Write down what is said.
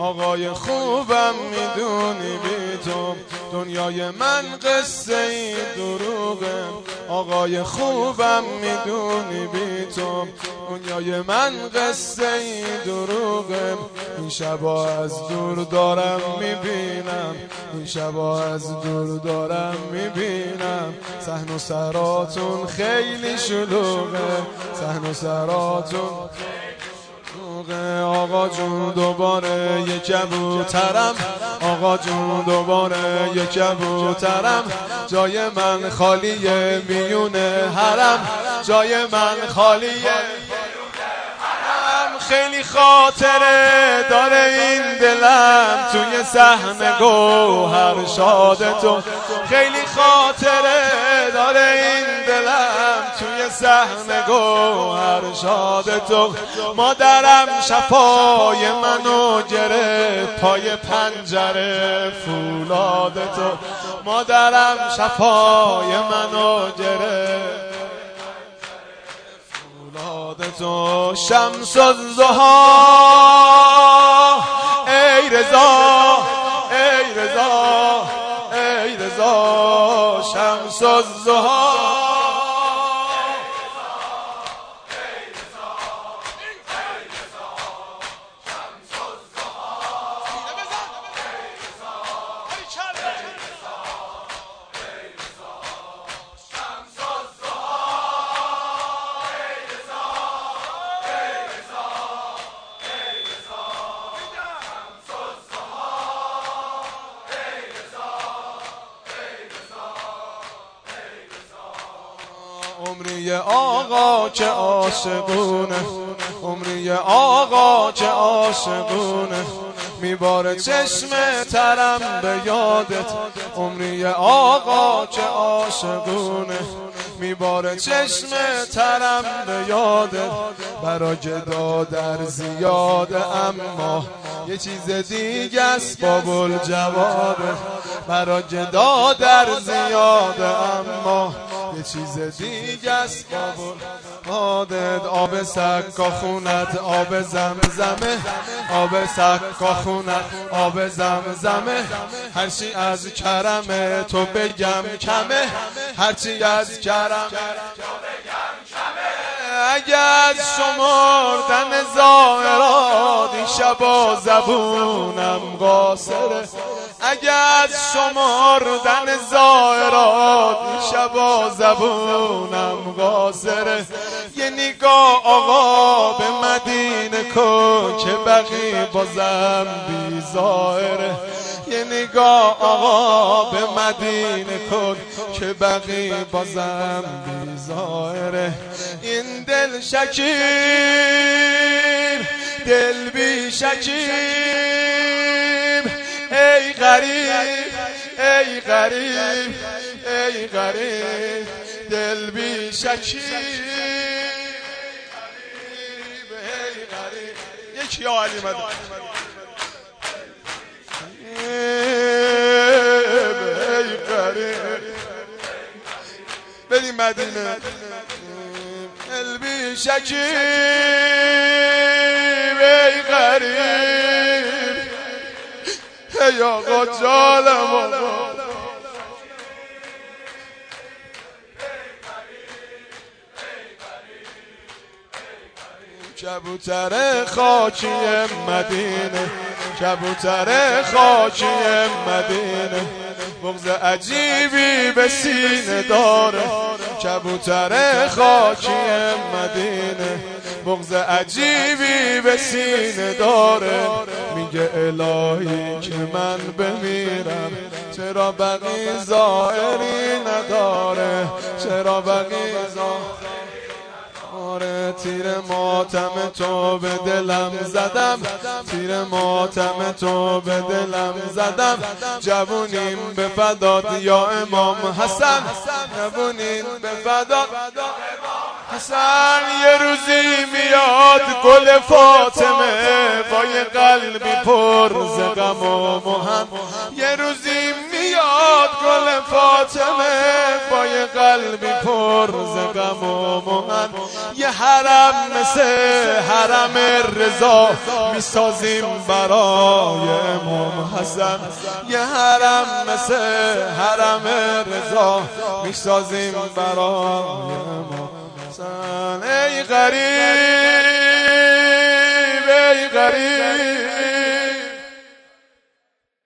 آقای خوبم میدونی بی تو دنیای من قصه دروغه. آقای خوبم میدونی بی تو دنیای من قصه دروغه. این شبا از دور دارم میبینم، این شبا از دور دارم میبینم، صحن و سراتون خیلی شلوغه، صحن و سراتون. آقا جون دوباره یک کبوترم، آقا جون دوباره یک کبوترم، جای من خالیه میون حرم، جای من خالیه میون حرم. خیلی خاطره داره این دلم توی صحن گوهر شاد تو، خیلی خاطره داره این دلم توی صحن گوهر شاد تو. مادرم شفای منو گرفت پای پنجره فولاد تو، مادرم شفای منو گرفت فولاد تو. شمس الضحی ای رضا، ای رضا، ای رضا، شمس الضحی. عمری آقا چه عاشقونه، عمری آقا چه عاشقونه، میباره چشم ترم به یادت. عمری آقا چه عاشقونه، میباره چشم ترم به یادت. برا جدا در زیاده اما یه چیز دیگه است بابل جوابه، برا جدا در زیاده اما یه چیز دیگه است بابل عادت. آب سکاخونت آب زمزمه، آب سکاخونت آب زمزمه، هرچی از کرم تو بگم کمه، هرچی از کرم تو بگم کمه. اگه از شمردن ظاهرات این شبا زبونم قاصره، اگه از شمردن ظاهرات این شبا زبونم قاصره. یه نگاه آقا به مدینه کن که بقی بازم بی ظاهره، یه نگاه آقا به مدینه کن که بقی بازم بی ظاهره. این دل شکیب دل بی شکیب، ای غریب، ای غریب، ای غریب، دل بی شکیب، ای غریب. یکی عالی مدد ای غریب بریم مدینه. دل بی شکیب ای غریب، ای آقا جالم آقا. کبوتر خاکی مدینه، کبوتر خاکی مدینه، بغض عجیبی به سینه داره، کبوتر خاکی مدینه، بغض عجیبی به سینه داره. میگه الهی که من بمیرم چرا بقی ظاهری نداره، چرا بقی ظاهری. تیر ماتم تو به دلم زدم، تیر ماتم تو به دلم زدم، جوونیم به فدات یا امام حسن، جوونیم به فدات حسن. یه روزی میاد گل فاطمه با یه قلبی پر ز غم و مهم، یه روزی میاد گل آل فاطمه با یه قلبی پر ز غم و محن یه حرم مثل حرم رضا میسازیم برای امام حسن، یه حرم مثل حرم رضا میسازیم برای امام حسن. ای غریب ای غریب